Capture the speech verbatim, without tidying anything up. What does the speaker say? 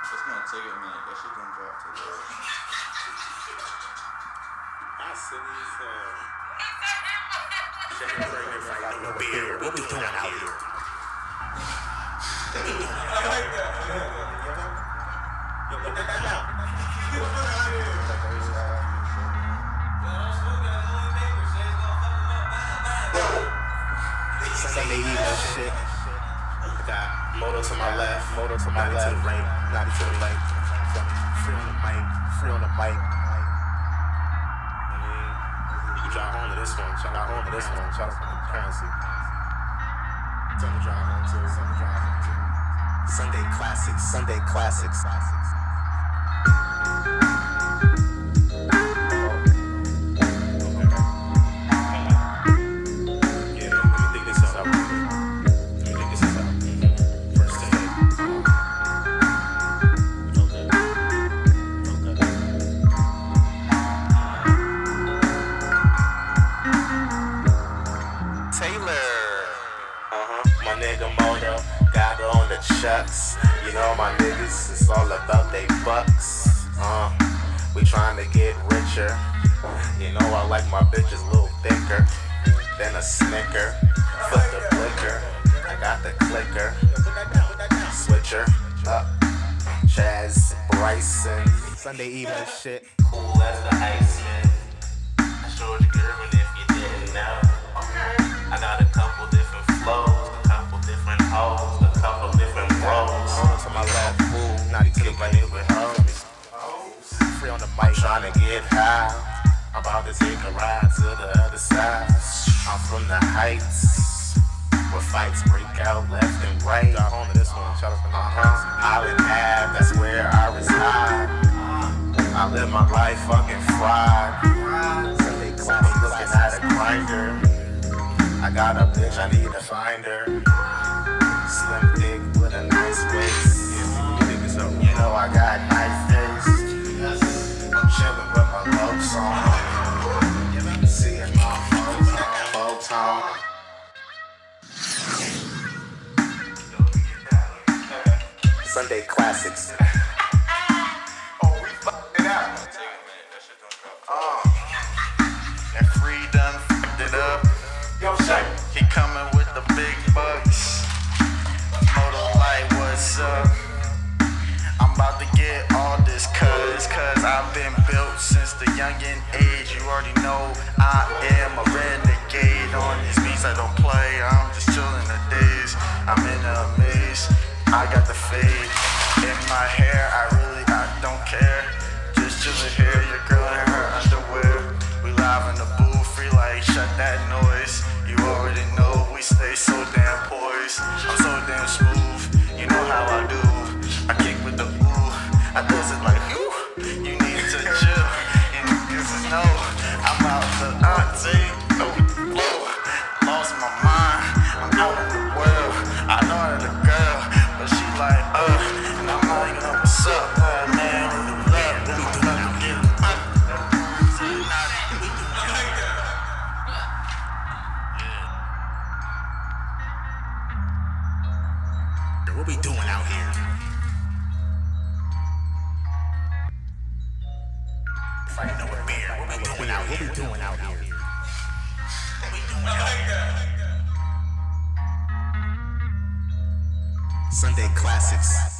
It's gonna take a minute. That shit gonna drop too low. I see these uh no beer. What we doing out here? I like that. Yo, put that back out. Yo, put that out here. Yo, I'm still got a little paper, so it's gonna fuck them up. Bye bye. Sunday evening shit. I got motor to my left, motor to my left, to the right, not to the right. Free on the mic, free on the mic. I mean, you can drive on to this one, try to on to this one, try to currency. Tell me drive on to it, tell me drive on to it. Sunday Classics, Sunday Classics, Classics. Shucks, you know my niggas, it's all about they bucks. Uh, we trying to get richer. You know I like my bitches a little thicker than a snicker. Flip the blicker, I got the clicker. Switcher up, Chaz Bryson. Sunday evening shit. Cool as the Iceman. I showed you German if you didn't know. I got a couple different flows, a couple different hoes. Trying to get high, I'm about to take a ride to the other side. I'm from the heights, where fights break out left and right. Got home to this one, shout out to my house. Island Ave, that's where I reside. I live my life fucking fried. Sunday Classics, looking at a grinder. I got a bitch, I need to find her. Slim dick with a nice waist. You know I got nice days. Chillin' with my love song. Seeing my folks on both time. Sunday Classics. Oh, we fucked it out. Uh, and Freedom fucked it up. Yo, Shaq, he coming with the big bucks. Motor Light, what's up? I'm about to get all this cuz, cuz I've been built since the youngin' age. You already know I am a renegade. On these beats I don't play, I'm just chillin' the days. I'm in a maze, I got the fade in my hair. I really, I don't care, just chillin' here. Your girl in her underwear, we live in the booth, free like shut that noise. You already know we stay so damn poised. I'm so damn smooth, you know how I do. I kick with the ooh, I does it like you. You need to chill, and this is no. I'm out the auntie, no blow. Lost my mind, I'm out in the world. I know that a girl, but she like uh, and I'm like, oh, what's up, uh, man? We love, we love, we love. Yeah. What we doing out here? Like no beer. What we doing out here? What we doing out here? What we doing out here? Sunday Classics.